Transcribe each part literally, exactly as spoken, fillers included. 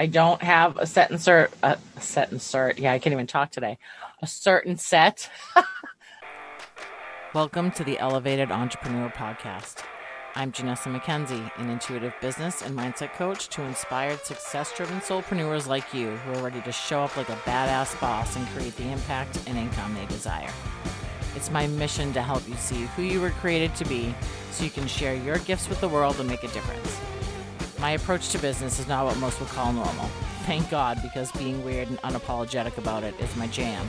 I don't have a set and cert, a set and cert. Yeah, I can't even talk today. A certain set. Welcome to the Elevated Entrepreneur Podcast. I'm Janessa McKenzie, an intuitive business and mindset coach to inspired, success-driven soulpreneurs like you who are ready to show up like a badass boss and create the impact and income they desire. It's my mission to help you see who you were created to be so you can share your gifts with the world and make a difference. My approach to business is not what most would call normal. Thank God, because being weird and unapologetic about it is my jam.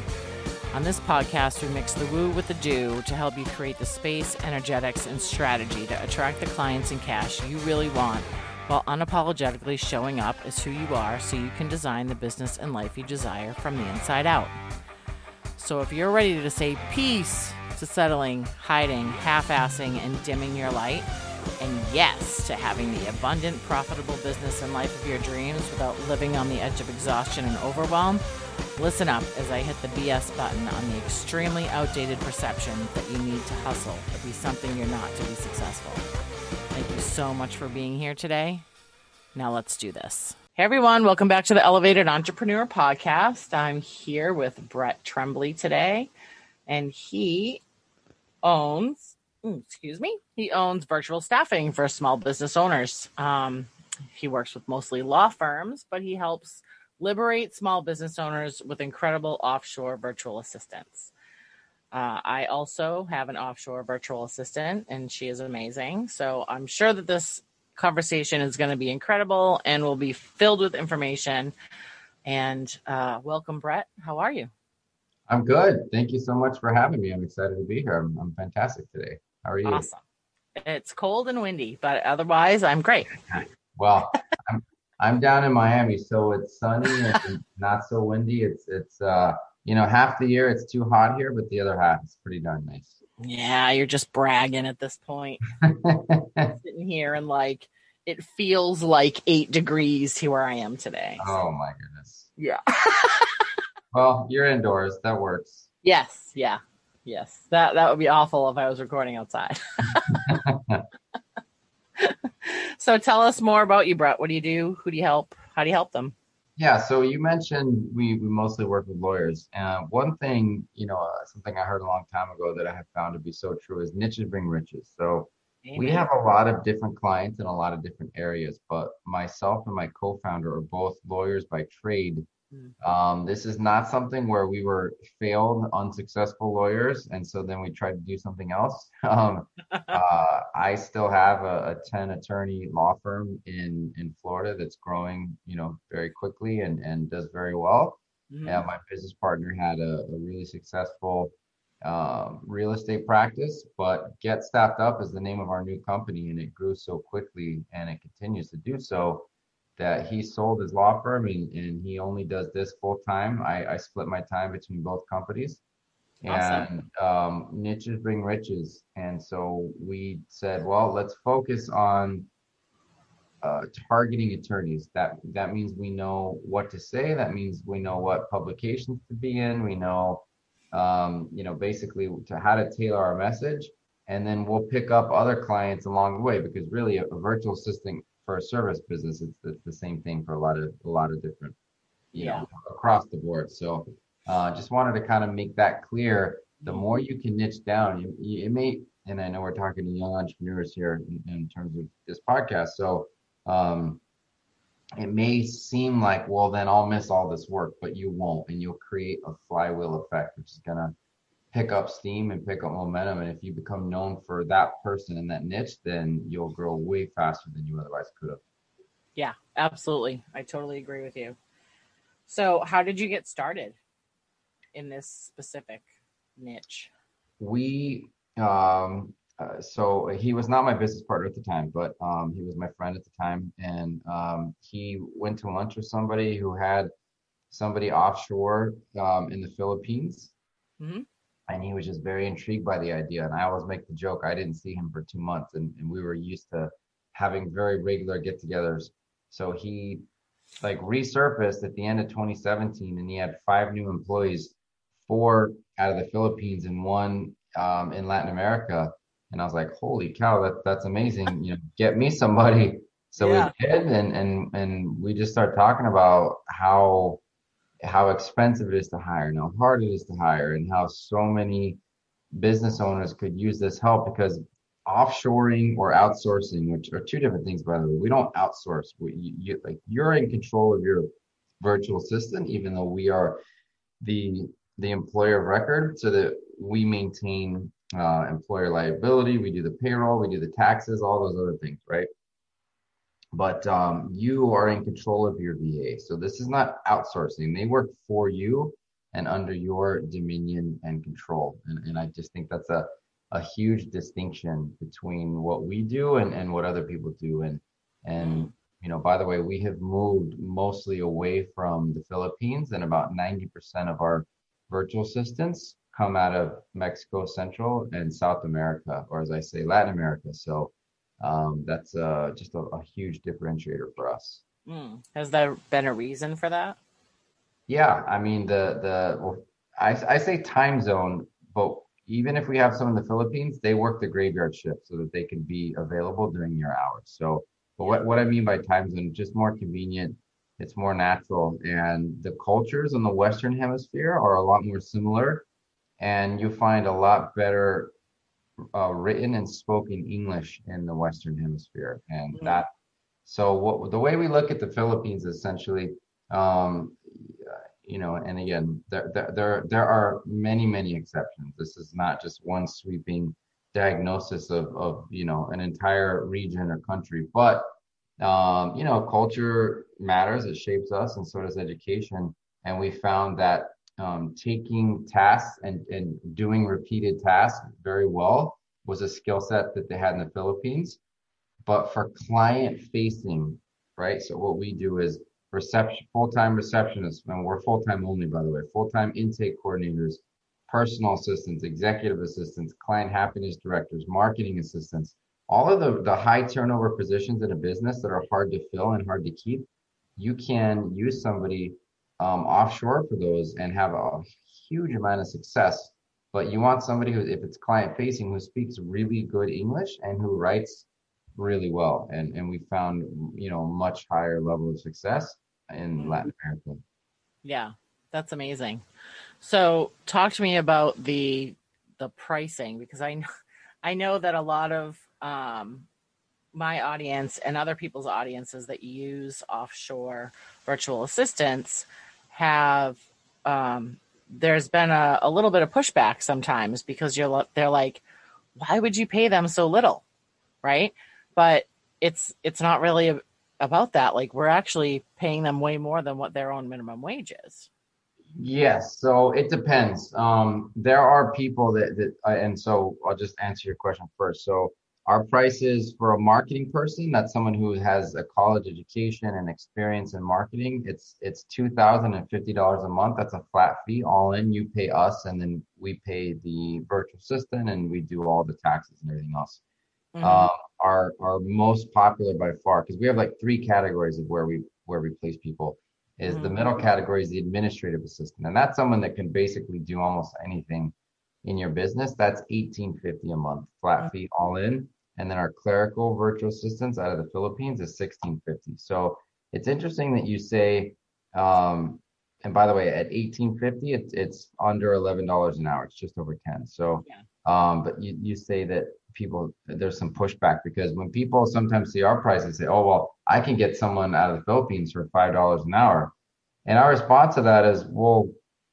On this podcast, we mix the woo with the do to help you create the space, energetics, and strategy to attract the clients and cash you really want while unapologetically showing up as who you are so you can design the business and life you desire from the inside out. So if you're ready to say peace to settling, hiding, half-assing, and dimming your light, and yes to having the abundant, profitable business and life of your dreams without living on the edge of exhaustion and overwhelm, listen up as I hit the B S button on the extremely outdated perception that you need to hustle to be something you're not to be successful. Thank you so much for being here today. Now let's do this. Hey everyone, welcome back to the Elevated Entrepreneur Podcast. I'm here with Brett Trembley today, and he owns Excuse me. He owns virtual staffing for small business owners. Um, he works with mostly law firms, but he helps liberate small business owners with incredible offshore virtual assistants. Uh, I also have an offshore virtual assistant, and she is amazing. So I'm sure that this conversation is going to be incredible and will be filled with information. And uh, welcome, Brett. How are you? I'm good. Thank you so much for having me. I'm excited to be here. I'm, I'm fantastic today. How are you? Awesome. It's cold and windy, but otherwise I'm great. Well, I'm I'm down in Miami, so it's sunny and not so windy. It's it's uh you know, half the year it's too hot here, but the other half is pretty darn nice. Yeah, you're just bragging at this point. Sitting here and like it feels like eight degrees here where I am today. Oh my goodness. Yeah. Well, you're indoors. That works. Yes, yeah. Yes, that that would be awful if I was recording outside. So tell us more about you, Brett. What do you do? Who do you help? How do you help them? Yeah, so you mentioned we, we mostly work with lawyers. Uh, one thing, you know, uh, something I heard a long time ago that I have found to be so true is niches bring riches. So Amen. We have a lot of different clients in a lot of different areas, but myself and my co-founder are both lawyers by trade. Um, this is not something where we were failed, unsuccessful lawyers, and so then we tried to do something else. Um, uh, I still have a, a ten attorney law firm in, in Florida that's growing, you know, very quickly and, and does very well. Mm-hmm. And my business partner had a, a really successful um, real estate practice, but Get Staffed Up is the name of our new company, and it grew so quickly, and it continues to do so, that he sold his law firm and, and he only does this full time. I, I split my time between both companies. Awesome. And um, niches bring riches. And so we said, well, let's focus on uh, targeting attorneys. That that means we know what to say. That means we know what publications to be in. We know, um, you know, basically to how to tailor our message. And then we'll pick up other clients along the way, because really a, a virtual assistant for a service business, it's, it's the same thing for a lot of a lot of different, you yeah. know, across the board. So uh, just wanted to kind of make that clear. The more you can niche down, you, you, it may, and I know we're talking to young entrepreneurs here in, in terms of this podcast. So um, it may seem like, well, then I'll miss all this work, but you won't. And you'll create a flywheel effect, which is going to pick up steam and pick up momentum. And if you become known for that person in that niche, then you'll grow way faster than you otherwise could have. Yeah, absolutely. I totally agree with you. So how did you get started in this specific niche? We, um, uh, so he was not my business partner at the time, but um, he was my friend at the time. And um, he went to lunch with somebody who had somebody offshore um, in the Philippines. Mm-hmm. And he was just very intrigued by the idea. And I always make the joke, I didn't see him for two months. And, and we were used to having very regular get-togethers. So he like resurfaced at the end of twenty seventeen, and he had five new employees, four out of the Philippines and one um, in Latin America. And I was like, holy cow, that, that's amazing. You know, get me somebody. So yeah. we did, and and and we just started talking about how how expensive it is to hire, and how hard it is to hire, and how so many business owners could use this help, because offshoring or outsourcing, which are two different things, by the way. We don't outsource. We, you, you, like, you're in control of your virtual assistant, even though we are the the employer of record, so that we maintain uh, employer liability. We do the payroll, we do the taxes, all those other things, right? But um, you are in control of your V A. So this is not outsourcing. They work for you and under your dominion and control. And, and I just think that's a, a huge distinction between what we do and, and what other people do. And, and, you know, by the way, we have moved mostly away from the Philippines, and about ninety percent of our virtual assistants come out of Mexico, Central, and South America, or as I say, Latin America. So um, that's uh, just a, a huge differentiator for us. Mm. Has there been a reason for that? Yeah, I mean, the, the well, I, I say time zone, but even if we have some in the Philippines, they work the graveyard shift so that they can be available during your hours. So but what, what I mean by time zone, just more convenient, it's more natural. And the cultures in the Western Hemisphere are a lot more similar, and you find a lot better uh, written and spoken English in the Western Hemisphere. And mm-hmm. that, so what the way we look at the Philippines essentially, um, you know, and again, there, there there are many, many exceptions. This is not just one sweeping diagnosis of, of you know, an entire region or country. But, um, you know, culture matters. It shapes us, and so does education. And we found that um, taking tasks and, and doing repeated tasks very well was a skill set that they had in the Philippines. But for client facing, right, so what we do is reception, full-time receptionists, and we're full-time only, by the way, full-time intake coordinators, personal assistants, executive assistants, client happiness directors, marketing assistants, all of the, the high turnover positions in a business that are hard to fill and hard to keep. You can use somebody um, offshore for those and have a huge amount of success. But you want somebody who, if it's client facing, who speaks really good English and who writes really well, and and we found, you know, much higher level of success in Latin America. Yeah, that's amazing. So talk to me about the the pricing, because I know, I know that a lot of um, my audience and other people's audiences that use offshore virtual assistants have um, there's been a, a little bit of pushback sometimes, because you're they're like, why would you pay them so little, right? But it's it's not really about that. Like, we're actually paying them way more than what their own minimum wage is. Yes. So it depends. Um, there are people that, that uh, and so I'll just answer your question first. So our prices for a marketing person, that's someone who has a college education and experience in marketing, it's it's two thousand fifty dollars a month. That's a flat fee, all in. You pay us, and then we pay the virtual assistant, and we do all the taxes and everything else. Mm-hmm. Uh, are are most popular by far, because we have like three categories of where we where we place people. Is mm-hmm. the middle category is the administrative assistant, and that's someone that can basically do almost anything in your business. That's eighteen fifty a month, flat mm-hmm. fee, all in. And then our clerical virtual assistants out of the Philippines is sixteen fifty. So it's interesting that you say, um, and by the way, at eighteen fifty, it's it's under eleven dollars an hour. It's just over ten. So, yeah. um, but you you say that. People, there's some pushback, because when people sometimes see our price and say, oh, well, I can get someone out of the Philippines for five dollars an hour, and our response to that is, well,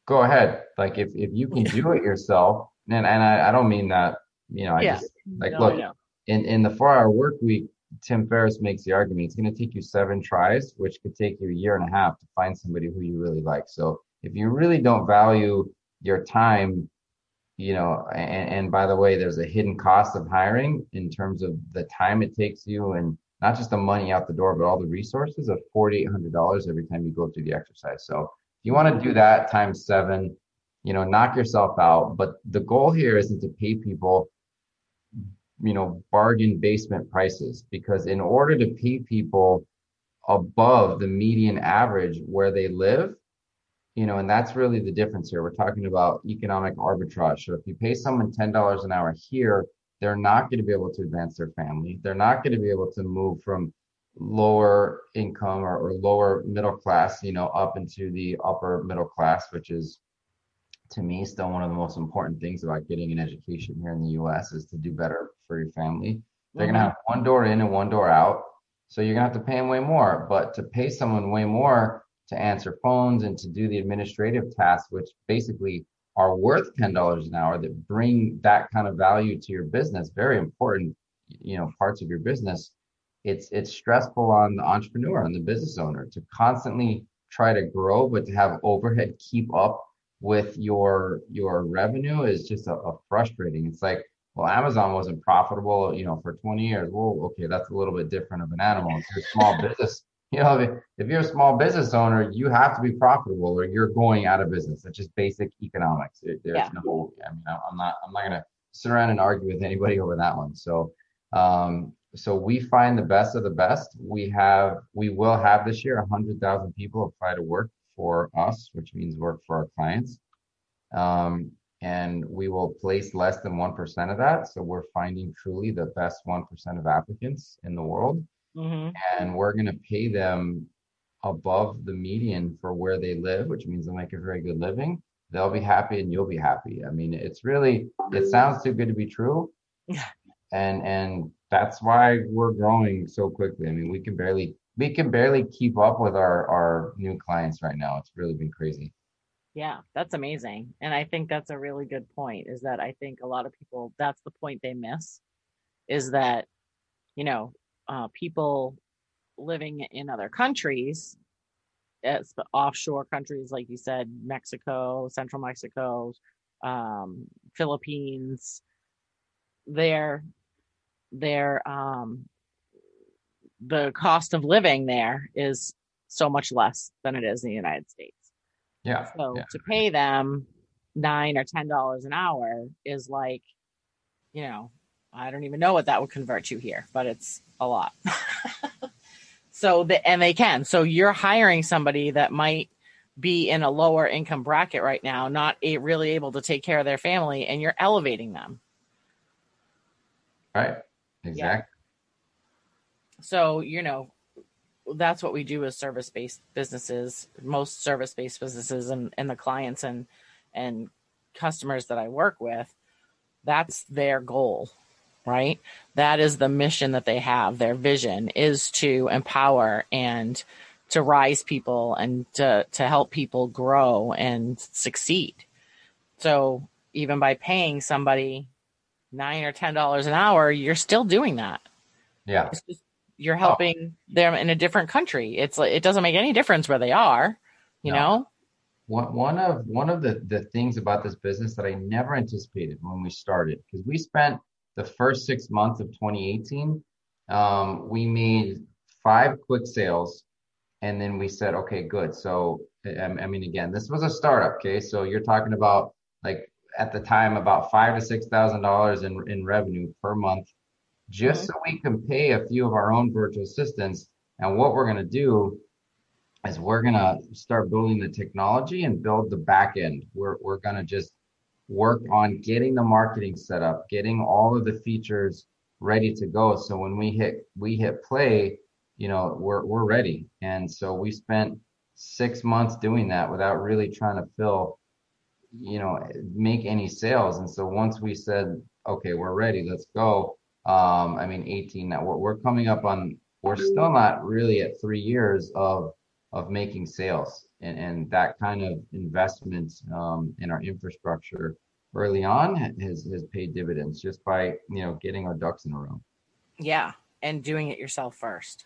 go ahead, like if, if you can do it yourself. And and I, I don't mean that, you know, I yeah. just like no, look no. in in the four-hour work week, Tim Ferriss makes the argument it's going to take you seven tries, which could take you a year and a half to find somebody who you really like. So if you really don't value your time, you know, and, and by the way, there's a hidden cost of hiring in terms of the time it takes you, and not just the money out the door, but all the resources of four thousand eight hundred dollars every time you go through the exercise. So if you want to do that times seven, you know, knock yourself out. But the goal here isn't to pay people, you know, bargain basement prices, because in order to pay people above the median average where they live, you know, and that's really the difference here. We're talking about economic arbitrage. So if you pay someone ten dollars an hour here, they're not going to be able to advance their family. They're not going to be able to move from lower income or, or lower middle class, you know, up into the upper middle class, which is, to me, still one of the most important things about getting an education here in the U S is to do better for your family. They're gonna have one door in and one door out, so you're gonna have to pay them way more. But to pay someone way more to answer phones and to do the administrative tasks, which basically are worth ten dollars an hour, that bring that kind of value to your business, very important, you know, parts of your business. It's it's stressful on the entrepreneur and the business owner to constantly try to grow, but to have overhead keep up with your your revenue is just a, a frustrating. It's like, well, Amazon wasn't profitable, you know, for twenty years. Well, okay, that's a little bit different of an animal. If you're a small business, you know, if, if you're a small business owner, you have to be profitable or you're going out of business. That's just basic economics. There, there's yeah. no, I mean, I'm not, I'm not going to sit around and argue with anybody over that one. So, um, so we find the best of the best. We have, we will have this year one hundred thousand people apply to work for us, which means work for our clients. Um, And we will place less than one percent of that. So we're finding truly the best one percent of applicants in the world. Mm-hmm. And we're going to pay them above the median for where they live, which means they'll make a very good living. They'll be happy and you'll be happy. I mean, it's really, it sounds too good to be true. Yeah. And and that's why we're growing so quickly. I mean, we can barely, we can barely keep up with our, our new clients right now. It's really been crazy. Yeah, that's amazing. And I think that's a really good point, is that I think a lot of people, that's the point they miss, is that, you know, uh, people living in other countries, it's the offshore countries, like you said, Mexico, Central Mexico, um, Philippines, their, their, um, the cost of living there is so much less than it is in the United States. Yeah. So yeah. to pay them nine or ten dollars an hour is like, you know, I don't even know what that would convert to here, but it's a lot. so the and they can. So you're hiring somebody that might be in a lower income bracket right now, not a, really able to take care of their family, and you're elevating them. Right. Exactly. Yeah. So, you know, that's what we do as service-based businesses, most service-based businesses, and, and the clients and, and customers that I work with, that's their goal, right? That is the mission that they have. Their vision is to empower and to rise people and to, to help people grow and succeed. So even by paying somebody nine or ten dollars an hour, you're still doing that. Yeah. It's just, you're helping oh. them in a different country. It's like, it doesn't make any difference where they are, you no. know? One, one of, one of the, the things about this business that I never anticipated when we started, because we spent the first six months of twenty eighteen, um, we made five quick sales and then we said, okay, good. So, I mean, again, this was a startup. Okay. So you're talking about, like, at the time, about five to six thousand dollars in, in revenue per month, just mm-hmm. so we can pay a few of our own virtual assistants. And what we're going to do is we're going to start building the technology and build the back end. We're we're going to just work on getting the marketing set up, getting all of the features ready to go. So when we hit we hit play, you know, we're we're ready. And so we spent six months doing that without really trying to fill, you know, make any sales. And so once we said, okay, we're ready, let's go. Um, I mean, eighteen now, we're, we're coming up on, we're still not really at three years of, of making sales and, and that kind of investment, um, in our infrastructure early on has, has paid dividends just by, you know, getting our ducks in a row. Yeah. And doing it yourself first.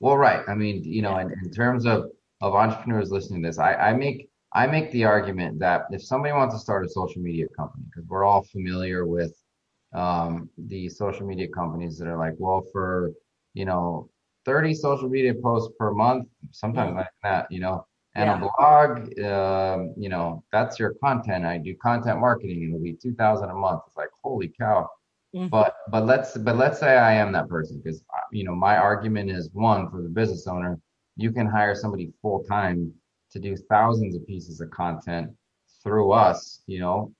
Well, right. I mean, you know, in, in terms of, of entrepreneurs listening to this, I, I make, I make the argument that if somebody wants to start a social media company, because we're all familiar with, um, the social media companies that are like, well, for, you know, thirty social media posts per month, sometimes like that, you know, and yeah. a blog, um, you know, that's your content. I do content marketing. It'll be two thousand a month. It's like, holy cow. Mm-hmm. But, but let's, but let's say I am that person. Cause you know, my argument is, one, for the business owner, you can hire somebody full time to do thousands of pieces of content through us, you know,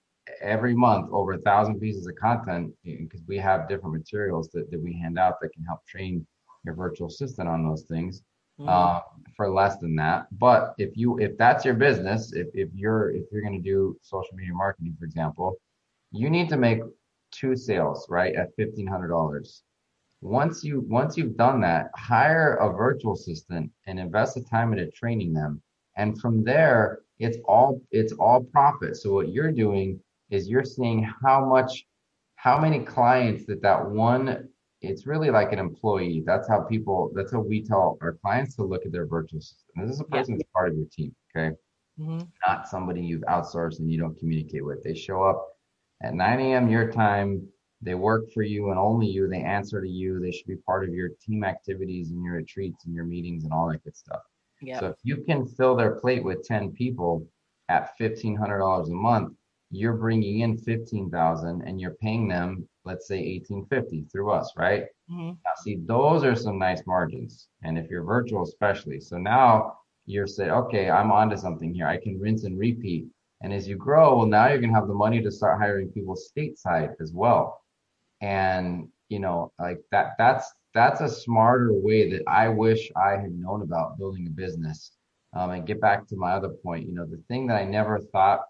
every month, over a thousand pieces of content, because we have different materials that, that we hand out that can help train your virtual assistant on those things mm. uh, for less than that. But if you if that's your business, if, if you're if you're going to do social media marketing, for example, you need to make two sales, right, at fifteen hundred dollars. Once you once you've done that, hire a virtual assistant and invest the time into training them. And from there, it's all it's all profit. So what you're doing is you're seeing how much, how many clients that that one. It's really like an employee. That's how people. That's how we tell our clients to look at their virtual assistant. This is a person yeah. that's part of your team, okay? Mm-hmm. Not somebody you've outsourced and you don't communicate with. They show up at nine a.m. your time. They work for you and only you. They answer to you. They should be part of your team activities and your retreats and your meetings and all that good stuff. Yep. So if you can fill their plate with ten people at fifteen hundred dollars a month, you're bringing in fifteen thousand dollars and you're paying them, let's say eighteen fifty through us, right? Mm-hmm. Now, see, those are some nice margins. And if you're virtual, especially. So now you're saying, okay, I'm onto something here. I can rinse and repeat. And as you grow, well, now you're going to have the money to start hiring people stateside as well. And, you know, like that, that's, that's a smarter way that I wish I had known about building a business. Um, and get back to my other point, you know, the thing that I never thought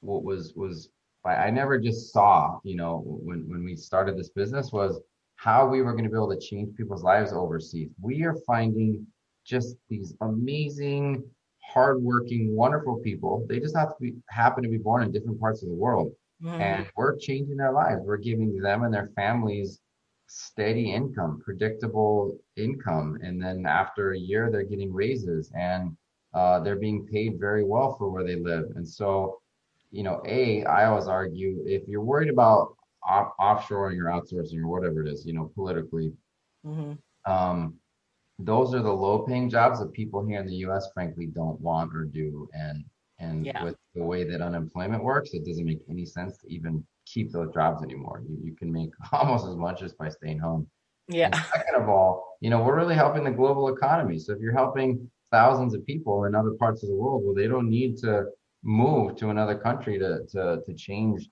what was, was I never just saw, you know, when, when we started this business was how we were going to be able to change people's lives overseas. We are finding just these amazing, hardworking, wonderful people. They just have to be, happen to be born in different parts of the world. Mm-hmm. And we're changing their lives. We're giving them and their families steady income, predictable income. And then after a year, they're getting raises and uh, they're being paid very well for where they live. And so, you know, A, I always argue if you're worried about op- offshoring or outsourcing or whatever it is, you know, politically, mm-hmm. um, those are the low paying jobs that people here in the U S, frankly, don't want or do. And And yeah. with the way that unemployment works, it doesn't make any sense to even keep those jobs anymore. You, you can make almost as much just by staying home. Yeah. And second of all, you know, we're really helping the global economy. So if you're helping thousands of people in other parts of the world, well, they don't need to move to another country to to to change,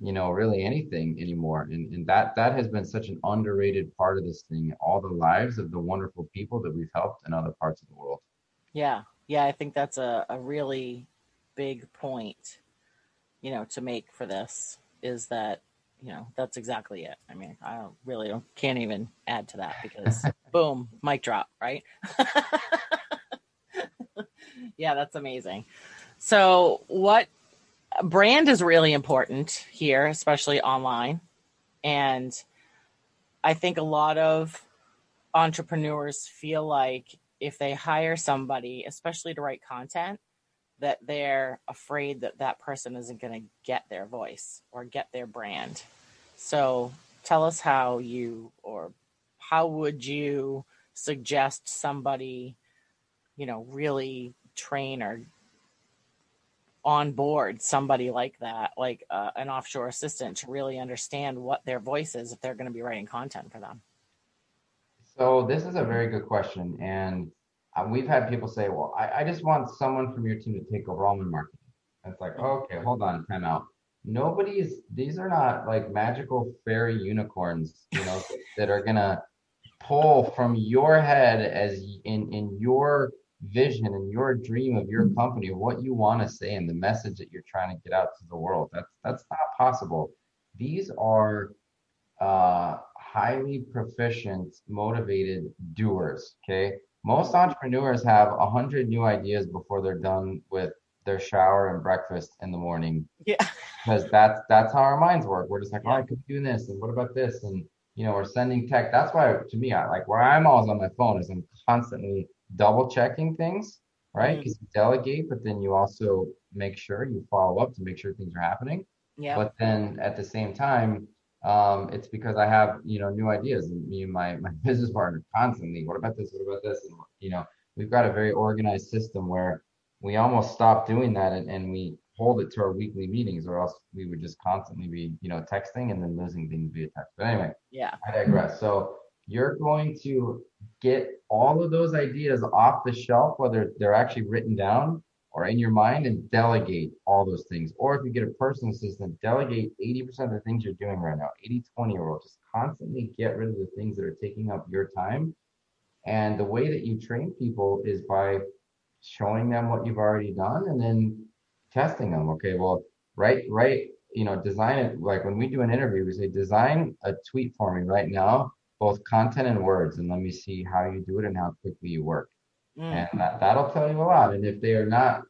you know, really anything anymore. And and that that has been such an underrated part of this thing, all the lives of the wonderful people that we've helped in other parts of the world. Yeah. Yeah. I think that's a, a really big point, you know, to make for this is that, you know, that's exactly it. I mean, I don't really don't, can't even add to that because boom, mic drop, right? Yeah, that's amazing. So what brand is really important here, especially online. And I think a lot of entrepreneurs feel like if they hire somebody, especially to write content, that they're afraid that that person isn't going to get their voice or get their brand. So tell us how you, or how would you suggest somebody, you know, really train or onboard somebody like that, like uh, an offshore assistant to really understand what their voice is if they're going to be writing content for them? So this is a very good question. And Um, we've had people say, well, I, I just want someone from your team to take over all my marketing. It's like, okay, hold on, time out. Nobody's, these are not like magical fairy unicorns, you know, that are going to pull from your head as in, in your vision and your dream of your company, what you want to say and the message that you're trying to get out to the world. That's, that's not possible. These are uh, highly proficient, motivated doers, okay? Most entrepreneurs have a hundred new ideas before they're done with their shower and breakfast in the morning. Yeah. Because that's, that's how our minds work. We're just like, oh, I could do this. And what about this? And, you know, we're sending tech. That's why to me, I like where I'm always on my phone is I'm constantly double checking things, right? Because mm-hmm. you delegate, but then you also make sure you follow up to make sure things are happening. Yeah. But then at the same time, Um, it's because I have, you know, new ideas and me and my, my business partner constantly, what about this? What about this? And, you know, we've got a very organized system where we almost stop doing that and, and we hold it to our weekly meetings or else we would just constantly be, you know, texting and then losing things via text. But anyway, yeah, I digress. So you're going to get all of those ideas off the shelf, whether they're actually written down or in your mind, and delegate all those things. Or if you get a personal assistant, delegate eighty percent of the things you're doing right now, eighty twenty rule. Just constantly get rid of the things that are taking up your time. And the way that you train people is by showing them what you've already done and then testing them. Okay, well, right, right. You know, design it. Like when we do an interview, we say, design a tweet for me right now, both content and words, and let me see how you do it and how quickly you work. Mm. And that, that'll tell you a lot. And if they are not,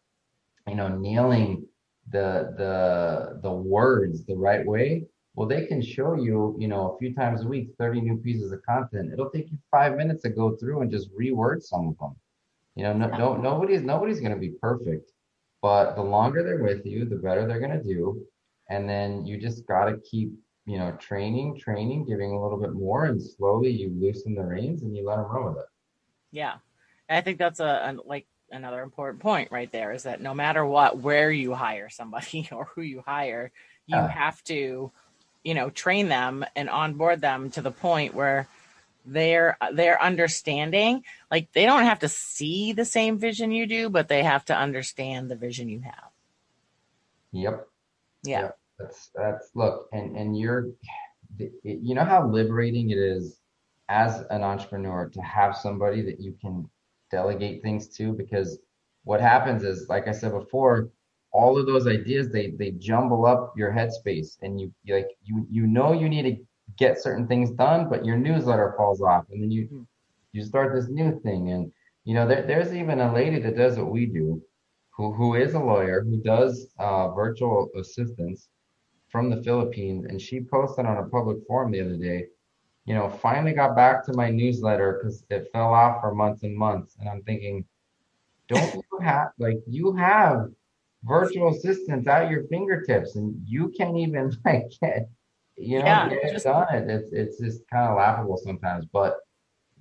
you know, nailing the the the words the right way, well, they can show you, you know, a few times a week, thirty new pieces of content. It'll take you five minutes to go through and just reword some of them. You know, no, no nobody's nobody's going to be perfect, but the longer they're with you, the better they're going to do. And then you just got to keep, you know, training, training, giving a little bit more, and slowly you loosen the reins and you let them run with it. Yeah. I think that's a, a like another important point right there, is that no matter what, where you hire somebody or who you hire, you uh, have to, you know, train them and onboard them to the point where they're they're understanding. Like, they don't have to see the same vision you do, but they have to understand the vision you have. Yep. Yeah. Yep. That's that's look, and and you're, you know how liberating it is as an entrepreneur to have somebody that you can delegate things to, because what happens is, like I said before, all of those ideas, they they jumble up your headspace, and you like you you know you need to get certain things done, but your newsletter falls off, and then you you start this new thing. And you know, there, there's even a lady that does what we do, who who is a lawyer, who does uh, virtual assistants from the Philippines, and she posted on a public forum the other day, you know, finally got back to my newsletter because it fell off for months and months. And I'm thinking, don't you have, like, you have virtual assistants at your fingertips and you can't even, like, get, you know, yeah, get just, it done. It's, it's just kind of laughable sometimes. But,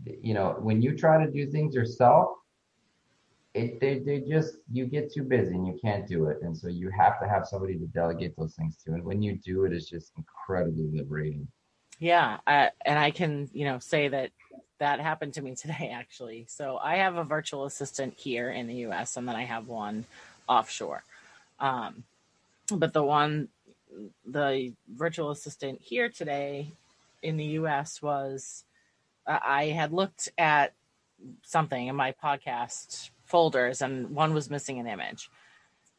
you know, when you try to do things yourself, it they, they just, you get too busy and you can't do it. And so you have to have somebody to delegate those things to. And when you do it, it's just incredibly liberating. Yeah. Uh, and I can, you know, say that that happened to me today, actually. So I have a virtual assistant here in the U S and then I have one offshore. Um, but the one, the virtual assistant here today in the U S was, uh, I had looked at something in my podcast folders and one was missing an image.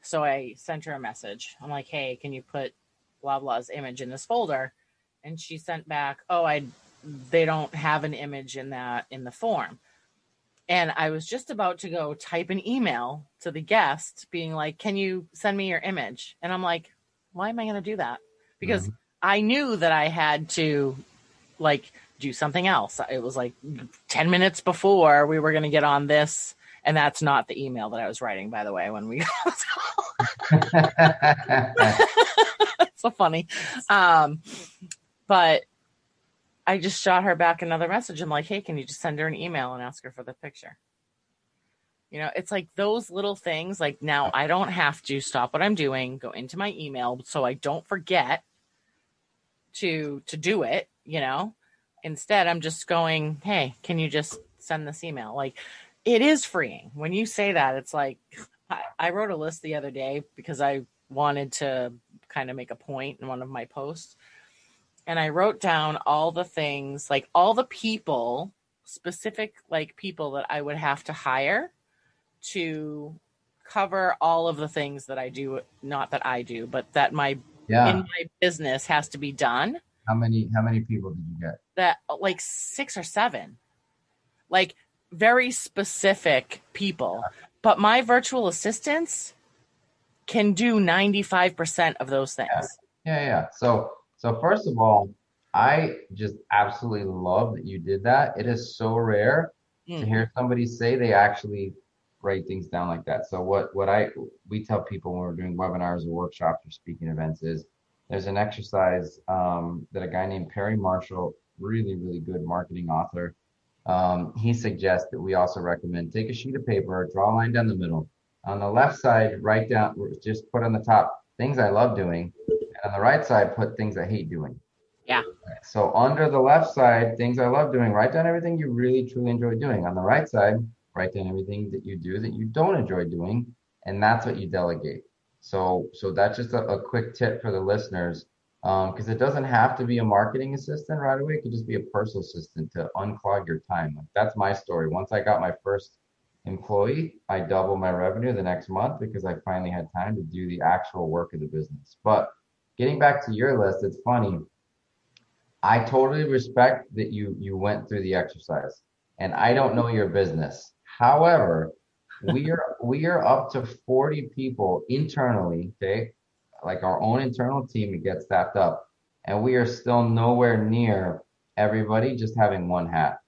So I sent her a message. I'm like, hey, can you put blah, blah's image in this folder? And she sent back, oh, I, they don't have an image in that, in the form. And I was just about to go type an email to the guest being like, can you send me your image? And I'm like, why am I going to do that? Because mm-hmm. I knew that I had to, like, do something else. It was like ten minutes before we were going to get on this. And that's not the email that I was writing, by the way, when we got It's so funny. Um, But I just shot her back another message. I'm like, hey, can you just send her an email and ask her for the picture? You know, it's like those little things. Like, now I don't have to stop what I'm doing, go into my email so I don't forget to to do it, you know. Instead, I'm just going, hey, can you just send this email? Like, it is freeing. When you say that, it's like, I, I wrote a list the other day because I wanted to kind of make a point in one of my posts. And I wrote down all the things, like all the people, specific like people that I would have to hire to cover all of the things that I do, not that I do, but that my yeah. in my business has to be done. How many how many people did you get? That like six or seven. Like very specific people. Yeah. But my virtual assistants can do ninety-five percent of those things. Yeah, yeah. yeah. So So first of all, I just absolutely love that you did that. It is so rare mm. to hear somebody say they actually write things down like that. So what what I we tell people when we're doing webinars or workshops or speaking events is there's an exercise um, that a guy named Perry Marshall, really, really good marketing author, um, he suggests that we also recommend. Take a sheet of paper, draw a line down the middle. On the left side, write down, just put on the top, things I love doing. On the right side, put things I hate doing. Yeah. So under the left side, things I love doing, write down everything you really, truly enjoy doing. On the right side, write down everything that you do that you don't enjoy doing. and that's what you delegate. So, so that's just a, a quick tip for the listeners, because um, it doesn't have to be a marketing assistant right away. It could just be a personal assistant to unclog your time. Like, that's my story. Once I got my first employee, I doubled my revenue the next month because I finally had time to do the actual work of the business. But getting back to your list, it's funny. I totally respect that you you went through the exercise, and I don't know your business. However, we are we are up to forty people internally, okay, like our own internal team at Get Staffed Up, and we are still nowhere near everybody just having one hat.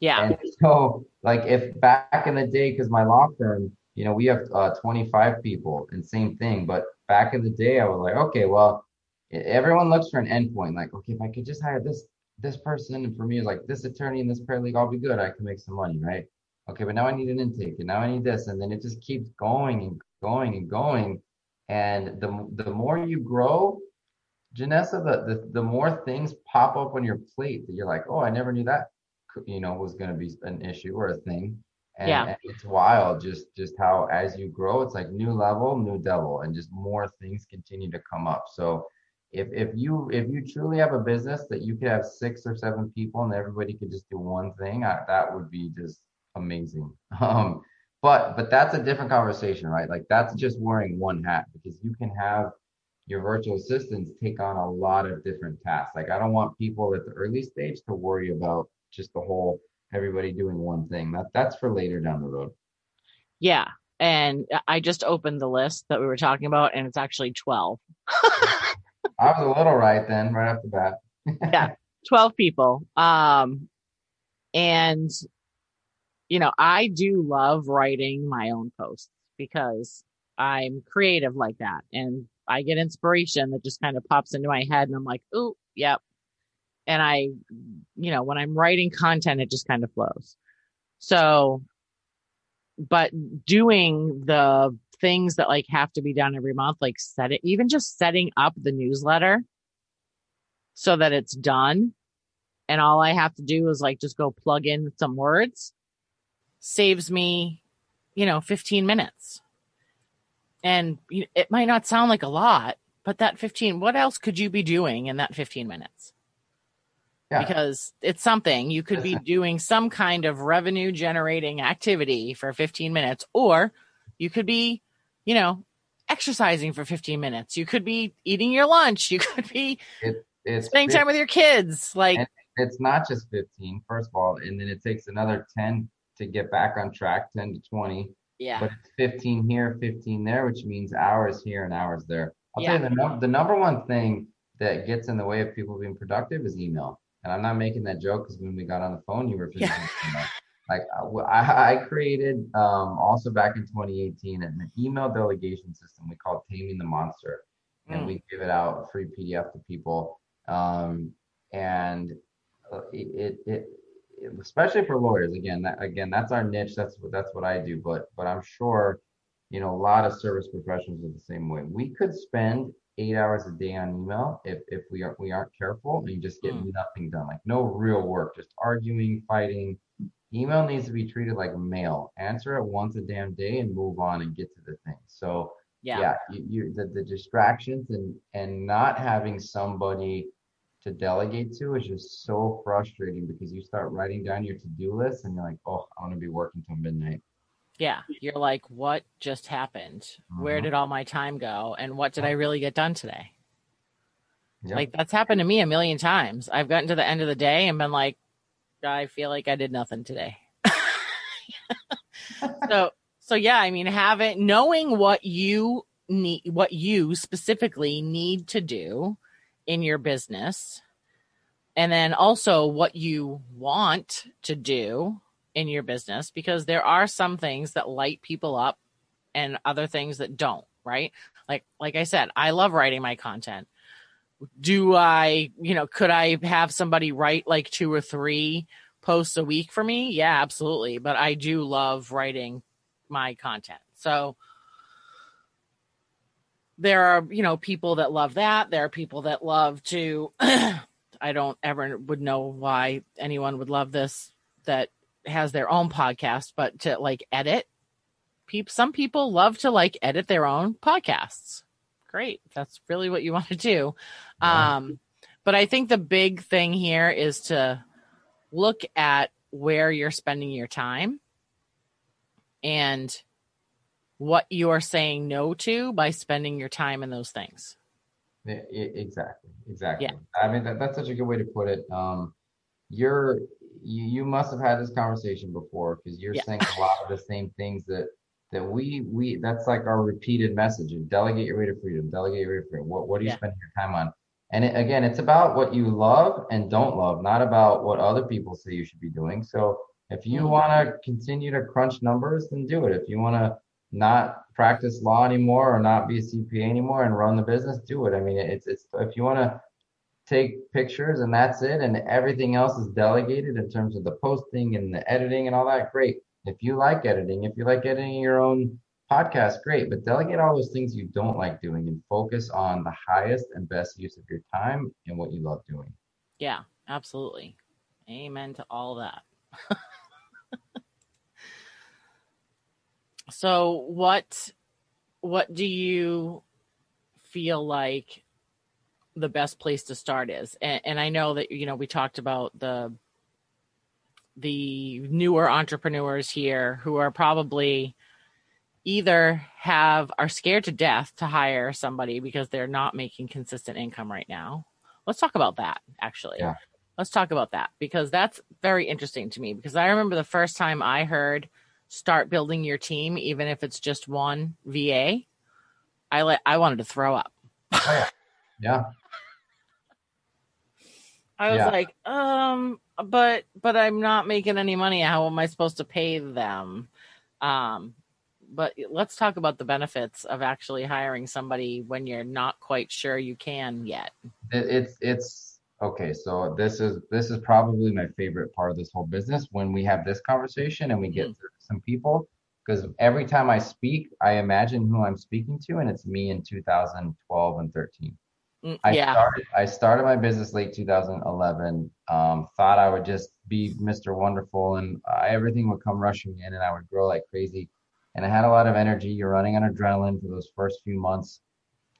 Yeah. And so, like, if back in the day, because my law firm, you know, we have uh, twenty-five people, and same thing. But back in the day, I was like, okay, well, everyone looks for an endpoint. Like, okay, if I could just hire this this person, and for me, it's like this attorney and this paralegal, I'll be good. I can make some money, right? Okay, but now I need an intake, and now I need this, and then it just keeps going and going and going. And the the more you grow, Janessa, the the, the more things pop up on your plate that you're like, oh, I never knew that, you know, was going to be an issue or a thing. And, yeah. and it's wild just just how as you grow, it's like new level, new devil, and just more things continue to come up. So. If if you if you truly have a business that you could have six or seven people and everybody could just do one thing, I, that would be just amazing. Um, but but that's a different conversation, right? Like that's just wearing one hat, because you can have your virtual assistants take on a lot of different tasks. Like I don't want people at the early stage to worry about just the whole everybody doing one thing. That that's for later down the road. Yeah, and I just opened the list that we were talking about, and it's actually twelve. I was a little right then, right off the bat. Yeah, twelve people. Um, and, you know, I do love writing my own posts because I'm creative like that. And I get inspiration that just kind of pops into my head and I'm like, ooh, yep. And I, you know, when I'm writing content, it just kind of flows. So, but doing the things that like have to be done every month, like set it, even just setting up the newsletter so that it's done. And all I have to do is like, just go plug in some words, saves me, you know, fifteen minutes. And it might not sound like a lot, but that fifteen, what else could you be doing in that fifteen minutes? Yeah. Because it's something you could be doing, some kind of revenue generating activity for fifteen minutes, or you could be, you know, exercising for fifteen minutes. You could be eating your lunch. You could be it, it's spending fifteen time with your kids. Like, and it's not just fifteen, first of all, and then it takes another ten to get back on track, ten to twenty. Yeah. But it's fifteen here, fifteen there, which means hours here and hours there. I'll yeah. tell you, the, the number one thing that gets in the way of people being productive is email. And I'm not making that joke because when we got on the phone, you were physically yeah. Like I, I created um, also back in twenty eighteen an email delegation system we call Taming the Monster, and mm. we give it out free P D F to people. Um, and it, it, it, especially for lawyers, again, that, again, that's our niche. That's what that's what I do. But but I'm sure, you know, a lot of service professionals are the same way. We could spend eight hours a day on email if if we are we aren't careful, and just get mm. nothing done. Like no real work, just arguing, fighting. Email needs to be treated like mail. Answer it once a damn day and move on and get to the thing. So yeah, yeah you, you the, the distractions and, and not having somebody to delegate to is just so frustrating, because you start writing down your to-do list and you're like, oh, I want to be working till midnight. Yeah. You're like, what just happened? Mm-hmm. Where did all my time go? And what did I really get done today? Yep. Like that's happened to me a million times. I've gotten to the end of the day and been like, I feel like I did nothing today. so, so yeah, I mean, having, knowing what you need, what you specifically need to do in your business, and then also what you want to do in your business, because there are some things that light people up and other things that don't, right? Like, like I said, I love writing my content. Do I, you know, could I have somebody write like two or three posts a week for me? Yeah, absolutely. But I do love writing my content. So there are, you know, people that love that. There are people that love to, I don't ever would know why anyone would love this that has their own podcast, but to like edit. people, some people love to like edit their own podcasts. Great. That's really what you want to do. Yeah. Um, but I think the big thing here is to look at where you're spending your time and what you are saying no to by spending your time in those things. Yeah, exactly. Exactly. Yeah. I mean, that, that's such a good way to put it. Um, you're, you, you must have had this conversation before, because you're yeah. saying a lot of the same things that, that we, we, that's like our repeated message. Delegate your way to freedom, delegate your way to freedom. What, what are you yeah. spending your time on? And it, again, it's about what you love and don't love, not about what other people say you should be doing. So if you want to continue to crunch numbers, then do it. If you want to not practice law anymore or not be a C P A anymore and run the business, do it. I mean, it's, it's, if you want to take pictures and that's it, and everything else is delegated in terms of the posting and the editing and all that, great. If you like editing, if you like editing your own podcast, great, but delegate all those things you don't like doing and focus on the highest and best use of your time and what you love doing. Yeah, absolutely. Amen to all that. So what, what do you feel like the best place to start is? And, and I know that, you know, we talked about the, the newer entrepreneurs here who are probably either have, are scared to death to hire somebody because they're not making consistent income right now. Let's talk about that, actually. Yeah. Let's talk about that, because that's very interesting to me, because I remember the first time I heard start building your team, even if it's just one V A, I let, I wanted to throw up. Oh, yeah. yeah. I was yeah. like, um, but, but I'm not making any money. How am I supposed to pay them? Um, But let's talk about the benefits of actually hiring somebody when you're not quite sure you can yet. It's it's okay. So this is this is probably my favorite part of this whole business, when we have this conversation and we get mm-hmm. to some people, because every time I speak, I imagine who I'm speaking to, and it's me in two thousand twelve and thirteen. Mm, I yeah. started I started my business late two thousand eleven. Um, thought I would just be Mister Wonderful and I, everything would come rushing in, and I would grow like crazy. And I had a lot of energy. You're running on adrenaline for those first few months.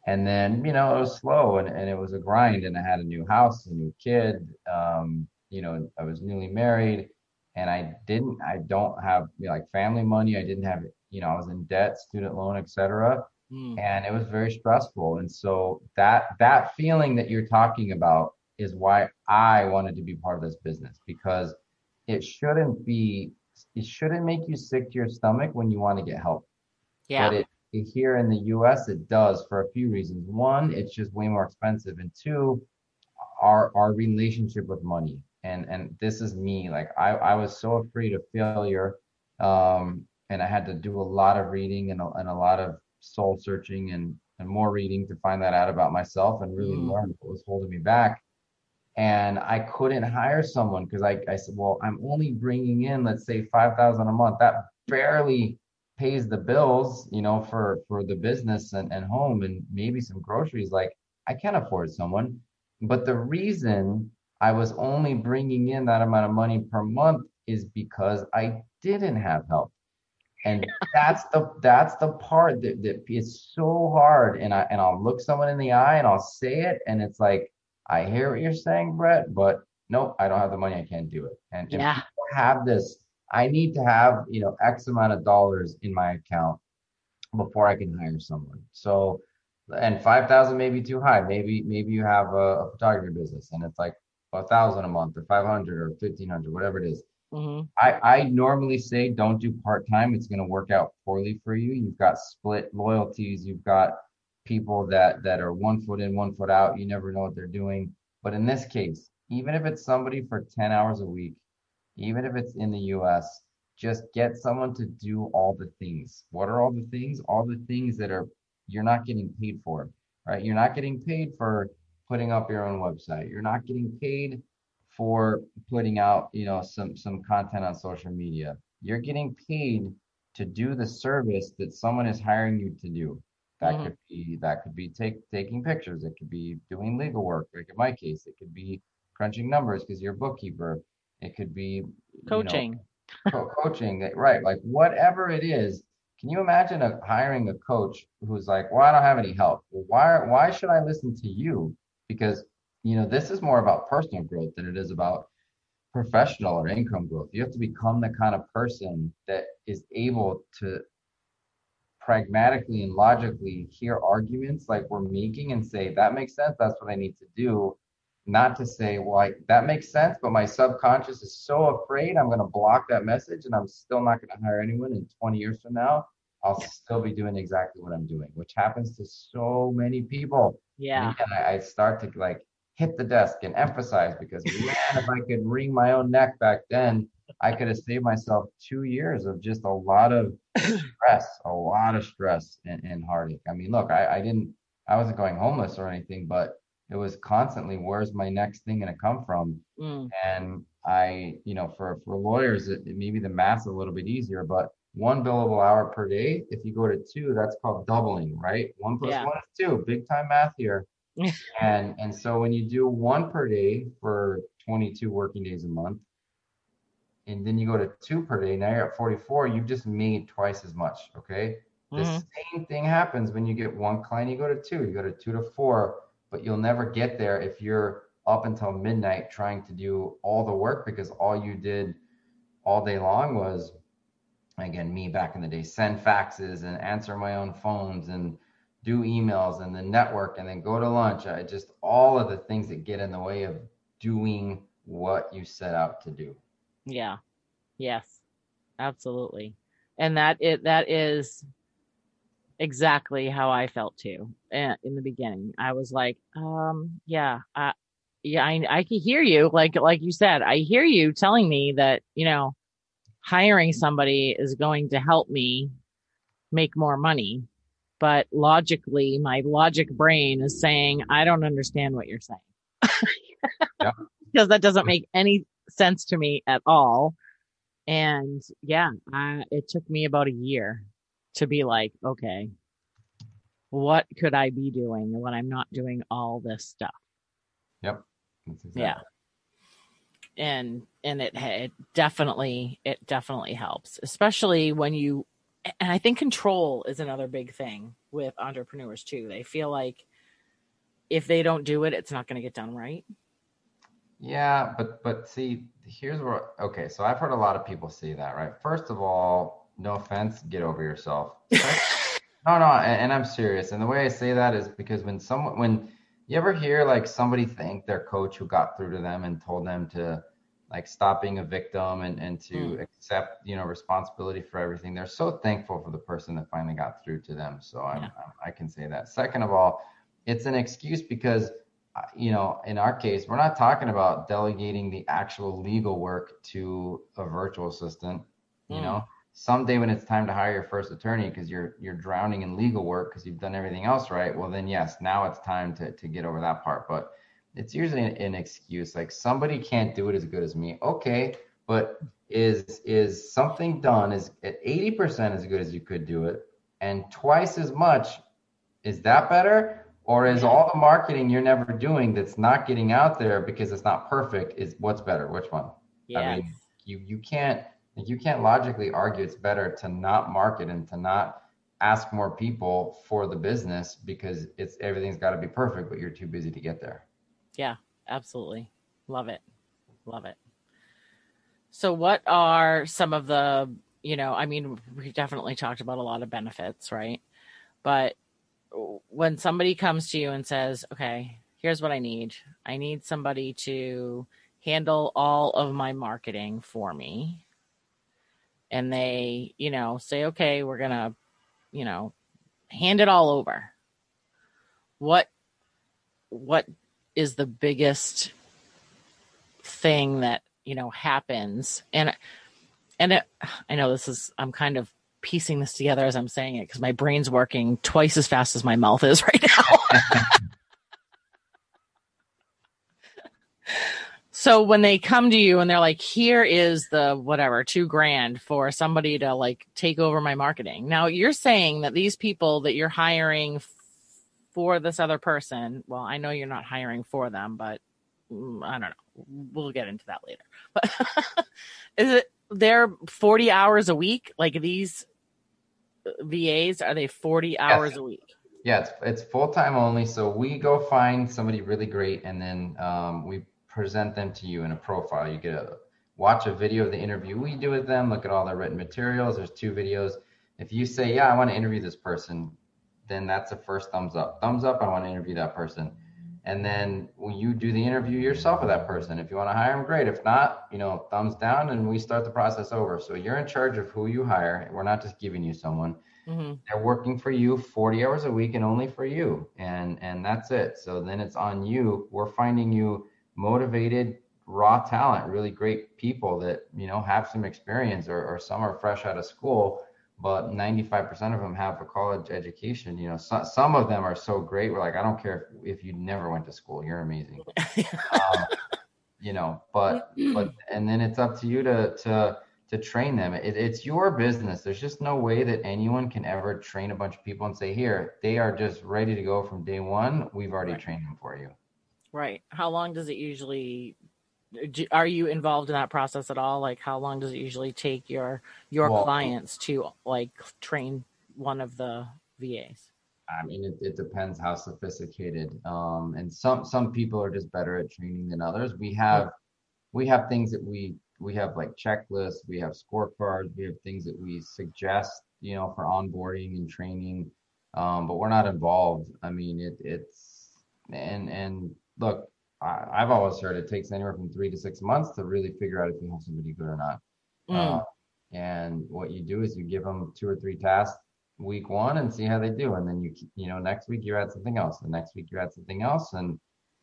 And then, you know, it was slow and, and it was a grind. And I had a new house, a new kid. Um, you know, I was newly married, and I didn't, I don't have, you know, like family money. I didn't have, you know, I was in debt, student loan, et cetera. Mm. And it was very stressful. And so that, that feeling that you're talking about is why I wanted to be part of this business, because it shouldn't be, it shouldn't make you sick to your stomach when you want to get help. Yeah. But it, it, here in the U S, it does, for a few reasons. One, it's just way more expensive. And two, our our relationship with money. And and this is me. Like, I, I was so afraid of failure. Um, and I had to do a lot of reading and a, and a lot of soul searching and, and more reading to find that out about myself and really mm. learn what was holding me back. And I couldn't hire someone because I, I said, well, I'm only bringing in, let's say, five thousand a month. That barely pays the bills, you know, for, for the business and, and home and maybe some groceries. Like, I can't afford someone. But the reason I was only bringing in that amount of money per month is because I didn't have help. And that's the that's the part that, that is so hard. And I, and I'll look someone in the eye and I'll say it. And it's like, I hear what you're saying, Brett, but nope, I don't have the money. I can't do it. And if yeah. people have this, I need to have, you know, X amount of dollars in my account before I can hire someone. So, and five thousand may be too high. Maybe, maybe you have a, a photography business and it's like a thousand a month or five hundred or fifteen hundred, whatever it is. Mm-hmm. I, I normally say, don't do part-time. It's going to work out poorly for you. You've got split loyalties. You've got people that that are one foot in, one foot out. You never know what they're doing. But in this case, even if it's somebody for ten hours a week, even if it's in the U S, just get someone to do all the things. What are all the things? All the things that are you're not getting paid for, right? You're not getting paid for putting up your own website. You're not getting paid for putting out, you know, some some content on social media. You're getting paid to do the service that someone is hiring you to do. That could be that could be take, taking pictures. It could be doing legal work. Like in my case, it could be crunching numbers because you're a bookkeeper. It could be coaching, you know, co- coaching. Right? Like whatever it is, Can you imagine a, hiring a coach who's like, well, I don't have any help. Well, why, why should I listen to you? Because, you know, this is more about personal growth than it is about professional or income growth. You have to become the kind of person that is able to pragmatically and logically hear arguments like we're making and say, that makes sense. That's what I need to do. Not to say, well, I, that makes sense, but my subconscious is so afraid I'm going to block that message, and I'm still not going to hire anyone. In twenty years from now, I'll yeah. still be doing exactly what I'm doing, which happens to so many people. Yeah. And I, I start to like hit the desk and emphasize, because man, if I could wring my own neck back then, I could have saved myself two years of just a lot of stress, a lot of stress and, and heartache. I mean, look, I, I didn't, I wasn't going homeless or anything, but it was constantly, where's my next thing going to come from? Mm. And I, you know, for, for lawyers, it, it maybe the math's a little bit easier, but one billable hour per day, if you go to two, that's called doubling, right? One plus yeah. one is two, big time math here. and and so when you do one per day for twenty-two working days a month, and then you go to two per day, now you're at forty-four, you've just made twice as much, okay? Mm-hmm. The same thing happens when you get one client, you go to two, you go to two to four, but you'll never get there if you're up until midnight trying to do all the work, because all you did all day long was, again, me back in the day, send faxes and answer my own phones and do emails and then network and then go to lunch. I just, all of the things that get in the way of doing what you set out to do. Yeah. Yes, absolutely. And that it, that is exactly how I felt too. And in the beginning, I was like, um, yeah, I, yeah, I, I can hear you. Like, like you said, I hear you telling me that, you know, hiring somebody is going to help me make more money. But logically, my logic brain is saying, I don't understand what you're saying. yeah. Because that doesn't make any sense to me at all. And yeah, I, it took me about a year to be like, okay, what could I be doing when I'm not doing all this stuff? Yep. That's exactly. Yeah. And, and it, it definitely, it definitely helps, especially when you, and I think control is another big thing with entrepreneurs too. They feel like if they don't do it, it's not going to get done right. Yeah, but but see, here's where, okay, so I've heard a lot of people say that, right? First of all, no offense, get over yourself. no, no, and, and I'm serious. And the way I say that is because when someone, when you ever hear like somebody thank their coach who got through to them and told them to like stop being a victim and, and to mm. accept, you know, responsibility for everything, they're so thankful for the person that finally got through to them. So I'm, yeah. I'm, I can say that. Second of all, it's an excuse because, you know, in our case, we're not talking about delegating the actual legal work to a virtual assistant. You mm. know, someday when it's time to hire your first attorney because you're you're drowning in legal work because you've done everything else right, well, then yes, now it's time to to get over that part. But it's usually an, an excuse, like somebody can't do it as good as me. Okay, but is is something done is at eighty percent as good as you could do it and twice as much? Is that better? Or is all the marketing you're never doing that's not getting out there because it's not perfect is what's better? Which one? Yeah. I mean, you you can't you can't logically argue it's better to not market and to not ask more people for the business because it's everything's got to be perfect, but you're too busy to get there. Yeah, absolutely. Love it. Love it. So what are some of the, you know, I mean, we definitely talked about a lot of benefits, right? But when somebody comes to you and says, okay, here's what I need. I need somebody to handle all of my marketing for me. And they, you know, say, okay, we're going to, you know, hand it all over. What, what is the biggest thing that, you know, happens? And, and it, I know this is, I'm kind of piecing this together as I'm saying it because my brain's working twice as fast as my mouth is right now. So when they come to you and they're like, here is the whatever, two grand for somebody to like take over my marketing. Now you're saying that these people that you're hiring f- for this other person, well, I know you're not hiring for them, but mm, I don't know. We'll get into that later. But is it, they're forty hours a week? Like these V As? Are they forty hours yes. a week? Yeah, it's, it's full-time only. So we go find somebody really great, and then um, we present them to you in a profile. You get a watch a video of the interview we do with them, look at all their written materials. There's two videos. If you say, yeah, I want to interview this person, then that's the first thumbs up. Thumbs up, I want to interview that person. And then when you do the interview yourself with that person, if you want to hire them, great. If not, you know, thumbs down, and we start the process over. So you're in charge of who you hire. We're not just giving you someone. Mm-hmm. They're working for you forty hours a week and only for you. And, and that's it. So then it's on you. We're finding you motivated, raw talent, really great people that, you know, have some experience, or, or some are fresh out of school, but ninety-five percent of them have a college education. You know, so, some of them are so great. We're like, I don't care if, if you never went to school, you're amazing. um, you know, but, but, and then it's up to you to, to, to train them. It, it's your business. There's just no way that anyone can ever train a bunch of people and say, here, they are just ready to go from day one. We've already right. trained them for you. Right. How long does it usually Are you involved in that process at all? Like, how long does it usually take your your well, clients to like train one of the V As? I mean, it, it depends how sophisticated. Um, and some some people are just better at training than others. We have yeah. we have things that we we have like checklists, we have scorecards, we have things that we suggest, you know, for onboarding and training. Um, but we're not involved. I mean, it it's and and look. I've always heard it takes anywhere from three to six months to really figure out if you have somebody good or not. Mm. Uh, and what you do is you give them two or three tasks week one and see how they do. And then you, you know, next week you add something else, and next week you add something else, and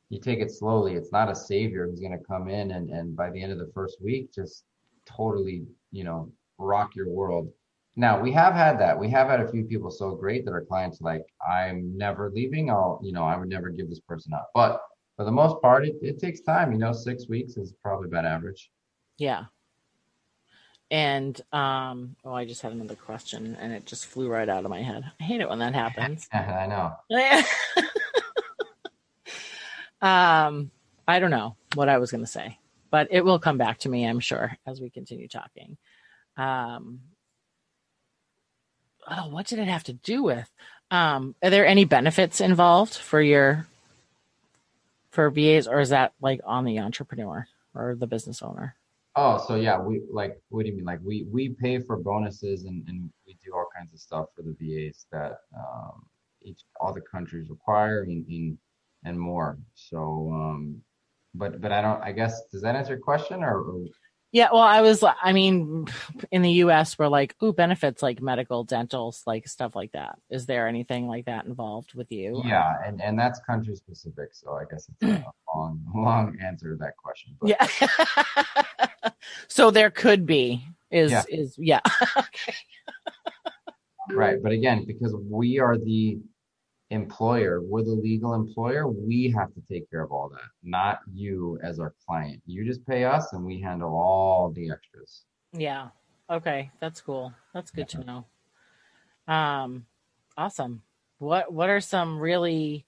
you take it slowly. It's not a savior who's going to come in and, and by the end of the first week, just totally, you know, rock your world. Now, we have had that. We have had a few people so great that our clients are like, I'm never leaving. I'll, you know, I would never give this person up. But for the most part, it, it takes time. You know, six weeks is probably about average. Yeah. And, um, oh, I just had another question, and it just flew right out of my head. I hate it when that happens. I know. um, I don't know what I was going to say, but it will come back to me, I'm sure, as we continue talking. Um, oh, what did it have to do with? Um, are there any benefits involved for your... for V As, or is that like on the entrepreneur or the business owner? Oh, so yeah, we like, what do you mean? Like we, we pay for bonuses, and, and we do all kinds of stuff for the V As that um, each, all the countries require, and, and, and more. So, um, but, but I don't, I guess, does that answer your question? Or, or... Yeah, well, I was, I mean, in the U S we're like, ooh, benefits like medical, dentals, like stuff like that. Is there anything like that involved with you? Yeah, and, and that's country specific. So I guess it's a long, long answer to that question. But. Yeah. So there could be is, yeah. is yeah. Okay. Right. But again, because we are the employer, we're the legal employer, we have to take care of all that, not you as our client. You just pay us, and we handle all the extras. Yeah. Okay. That's cool. That's good yeah. to know. Um, awesome. What, what are some really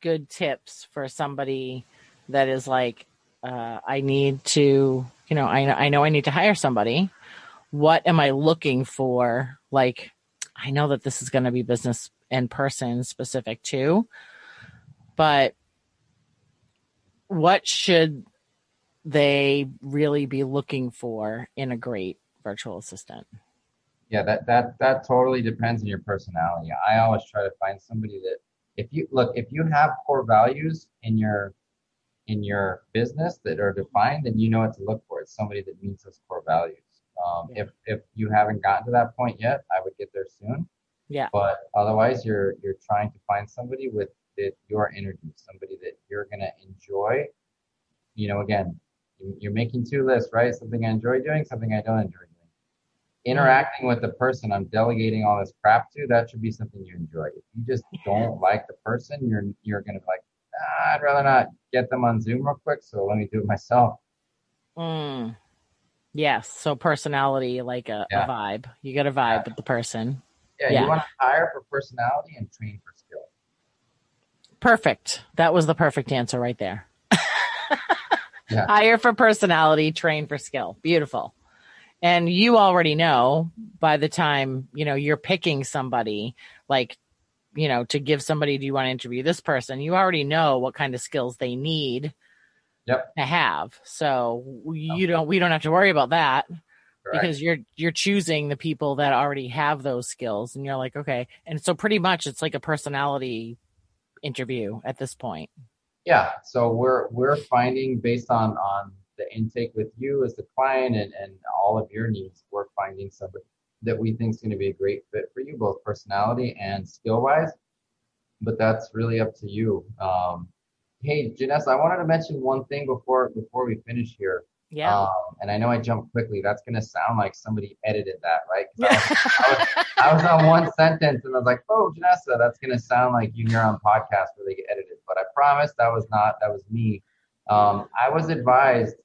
good tips for somebody that is like, uh, I need to, you know, I, I know I need to hire somebody. What am I looking for? Like, I know that this is going to be business and person specific too, but what should they really be looking for in a great virtual assistant? Yeah, that, that, that totally depends on your personality. I always try to find somebody that if you look, if you have core values in your, in your business that are defined, then you know what to look for. It's somebody that meets those core values. Um, yeah. If if you haven't gotten to that point yet, I would get there soon. Yeah. But otherwise, you're you're trying to find somebody with it, your energy, somebody that you're gonna enjoy. You know, again, you're making two lists, right? Something I enjoy doing, something I don't enjoy doing. Interacting with the person I'm delegating all this crap to, that should be something you enjoy. If you just don't like the person, you're you're gonna be like, nah, I'd rather not get them on Zoom real quick, so let me do it myself. Mm. Yes. So personality, like a, yeah. a vibe. You get a vibe yeah. with the person. Yeah, yeah. You want to hire for personality and train for skill. Perfect. That was the perfect answer right there. yeah. Hire for personality, train for skill. Beautiful. And you already know by the time, you know, you're picking somebody, like, you know, to give somebody, do you want to interview this person? You already know what kind of skills they need yep. to have. So you okay. don't, we don't have to worry about that right. because you're, you're choosing the people that already have those skills, and you're like, okay. And so pretty much it's like a personality interview at this point. Yeah. So we're, we're finding based on, on the intake with you as the client and, and all of your needs, we're finding somebody that we think is going to be a great fit for you, both personality and skill wise, but that's really up to you. Um, hey, Janessa, I wanted to mention one thing before, before we finish here. Yeah. Um, and I know I jumped quickly. That's going to sound like somebody edited that, right? I, was, I, was, I was on one sentence and I was like, oh, Janessa, that's going to sound like you hear on podcasts where they get edited. But I promise that was not, that was me. Um, I was advised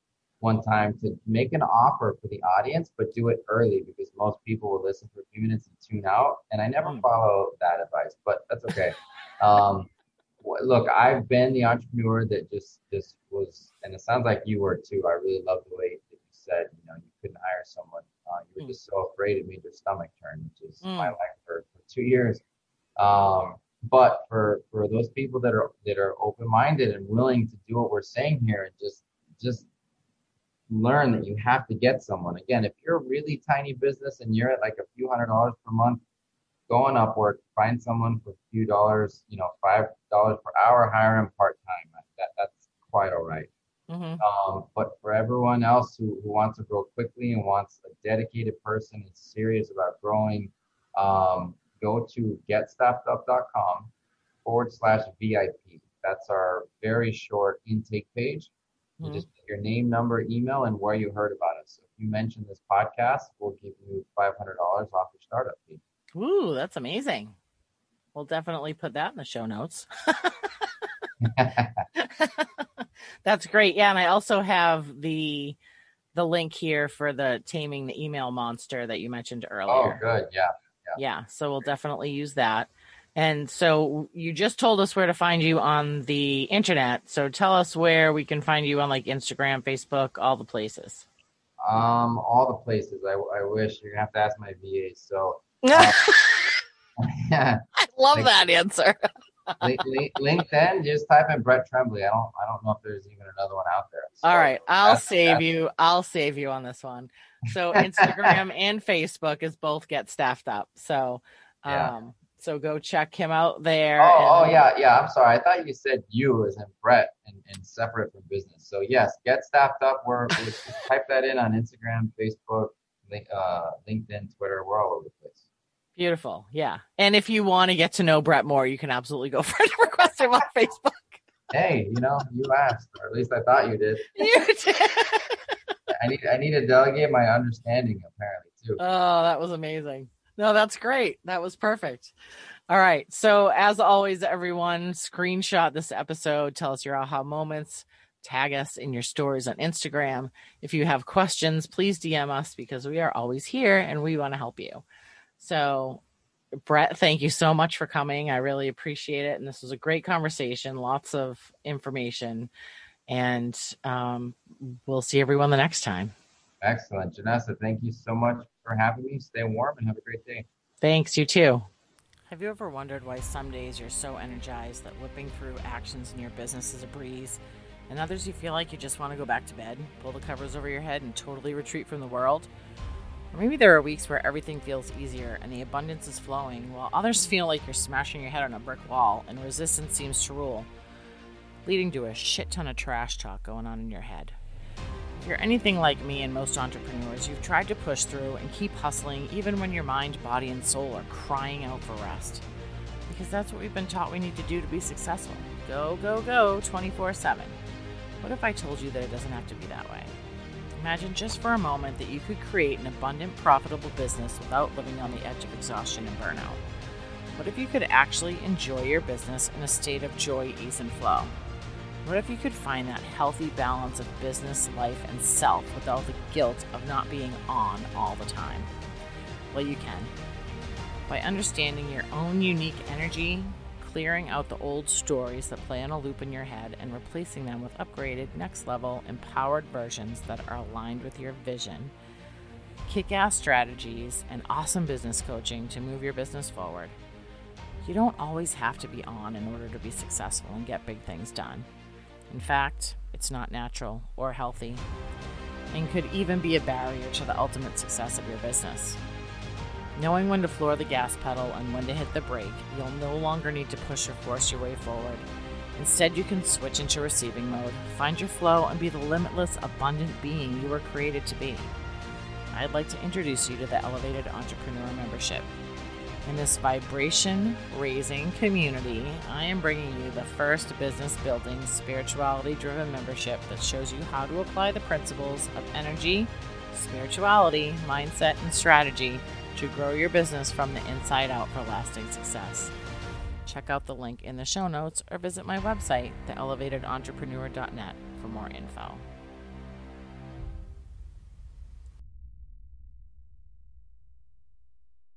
one time to make an offer for the audience, but do it early because most people will listen for a few minutes and tune out. And I never follow that advice, but that's okay. Um, look, I've been the entrepreneur that just, just was, and it sounds like you were too. I really love the way that you said, you know, you couldn't hire someone. Uh, you were mm. just so afraid it made your stomach turn, which is mm. my life for, for two years. Um, but for, for those people that are, that are open-minded and willing to do what we're saying here and just, just, learn that you have to get someone. Again, if you're a really tiny business and you're at like a few hundred dollars per month, go on Upwork, find someone for a few dollars, you know, five dollars per hour, hire them part-time. That, that's quite all right. Mm-hmm. Um, but for everyone else who, who wants to grow quickly and wants a dedicated person and serious about growing, um, go to get staffed up dot com forward slash V I P. That's our very short intake page. You just put your name, number, email, and where you heard about us. So if you mention this podcast, we'll give you five hundred dollars off your startup fee. Ooh, that's amazing. We'll definitely put that in the show notes. That's great. Yeah, and I also have the the link here for the Taming the Email Monster that you mentioned earlier. Oh, good. Yeah. Yeah, yeah, so we'll definitely use that. And so you just told us where to find you on the internet. So tell us where we can find you on like Instagram, Facebook, all the places. Um, all the places. I, I wish. You're gonna have to ask my V A. So uh, I love like, that answer. li- li- LinkedIn. Just type in Brett Trembley. I don't. I don't know if there's even another one out there. So all right, I'll that's, save that's you. It. I'll save you on this one. So Instagram and Facebook is both Get Staffed Up. So. um yeah. So go check him out there. Oh, and- oh, yeah, yeah. I'm sorry. I thought you said you as in Brett and, and separate from business. So yes, Get Staffed Up. We're, we're type that in on Instagram, Facebook, uh, LinkedIn, Twitter. We're all over the place. Beautiful. Yeah. And if you want to get to know Brett more, you can absolutely go friend request him on Facebook. Hey, you know, you asked, or at least I thought you did. You did. I need, I need to delegate my understanding apparently too. Oh, that was amazing. No, that's great. That was perfect. All right. So as always, everyone, screenshot this episode. Tell us your aha moments. Tag us in your stories on Instagram. If you have questions, please D M us because we are always here and we want to help you. So, Brett, thank you so much for coming. I really appreciate it. And this was a great conversation. Lots of information. And um, we'll see everyone the next time. Excellent. Janessa, thank you so much for having me. Stay warm and have a great day. Thanks. You too. Have you ever wondered why some days you're so energized that whipping through actions in your business is a breeze, and others you feel like you just want to go back to bed, pull the covers over your head, and totally retreat from the world? Or maybe there are weeks where everything feels easier and the abundance is flowing, while others feel like you're smashing your head on a brick wall and resistance seems to rule, leading to a shit ton of trash talk going on in your head. If you're anything like me and most entrepreneurs, you've tried to push through and keep hustling even when your mind, body, and soul are crying out for rest. Because that's what we've been taught we need to do to be successful. Go, go, go twenty-four seven. What if I told you that it doesn't have to be that way? Imagine just for a moment that you could create an abundant, profitable business without living on the edge of exhaustion and burnout. What if you could actually enjoy your business in a state of joy, ease, and flow? What if you could find that healthy balance of business, life, and self without the guilt of not being on all the time? Well, you can. By understanding your own unique energy, clearing out the old stories that play on a loop in your head, and replacing them with upgraded, next-level, empowered versions that are aligned with your vision, kick-ass strategies, and awesome business coaching to move your business forward. You don't always have to be on in order to be successful and get big things done. In fact, it's not natural or healthy and could even be a barrier to the ultimate success of your business. Knowing when to floor the gas pedal and when to hit the brake, you'll no longer need to push or force your way forward. Instead, you can switch into receiving mode, find your flow, and be the limitless, abundant being you were created to be. I'd like to introduce you to the Elevated Entrepreneur Membership. In this vibration-raising community, I am bringing you the first business-building, spirituality-driven membership that shows you how to apply the principles of energy, spirituality, mindset, and strategy to grow your business from the inside out for lasting success. Check out the link in the show notes or visit my website, the elevated entrepreneur dot net, for more info.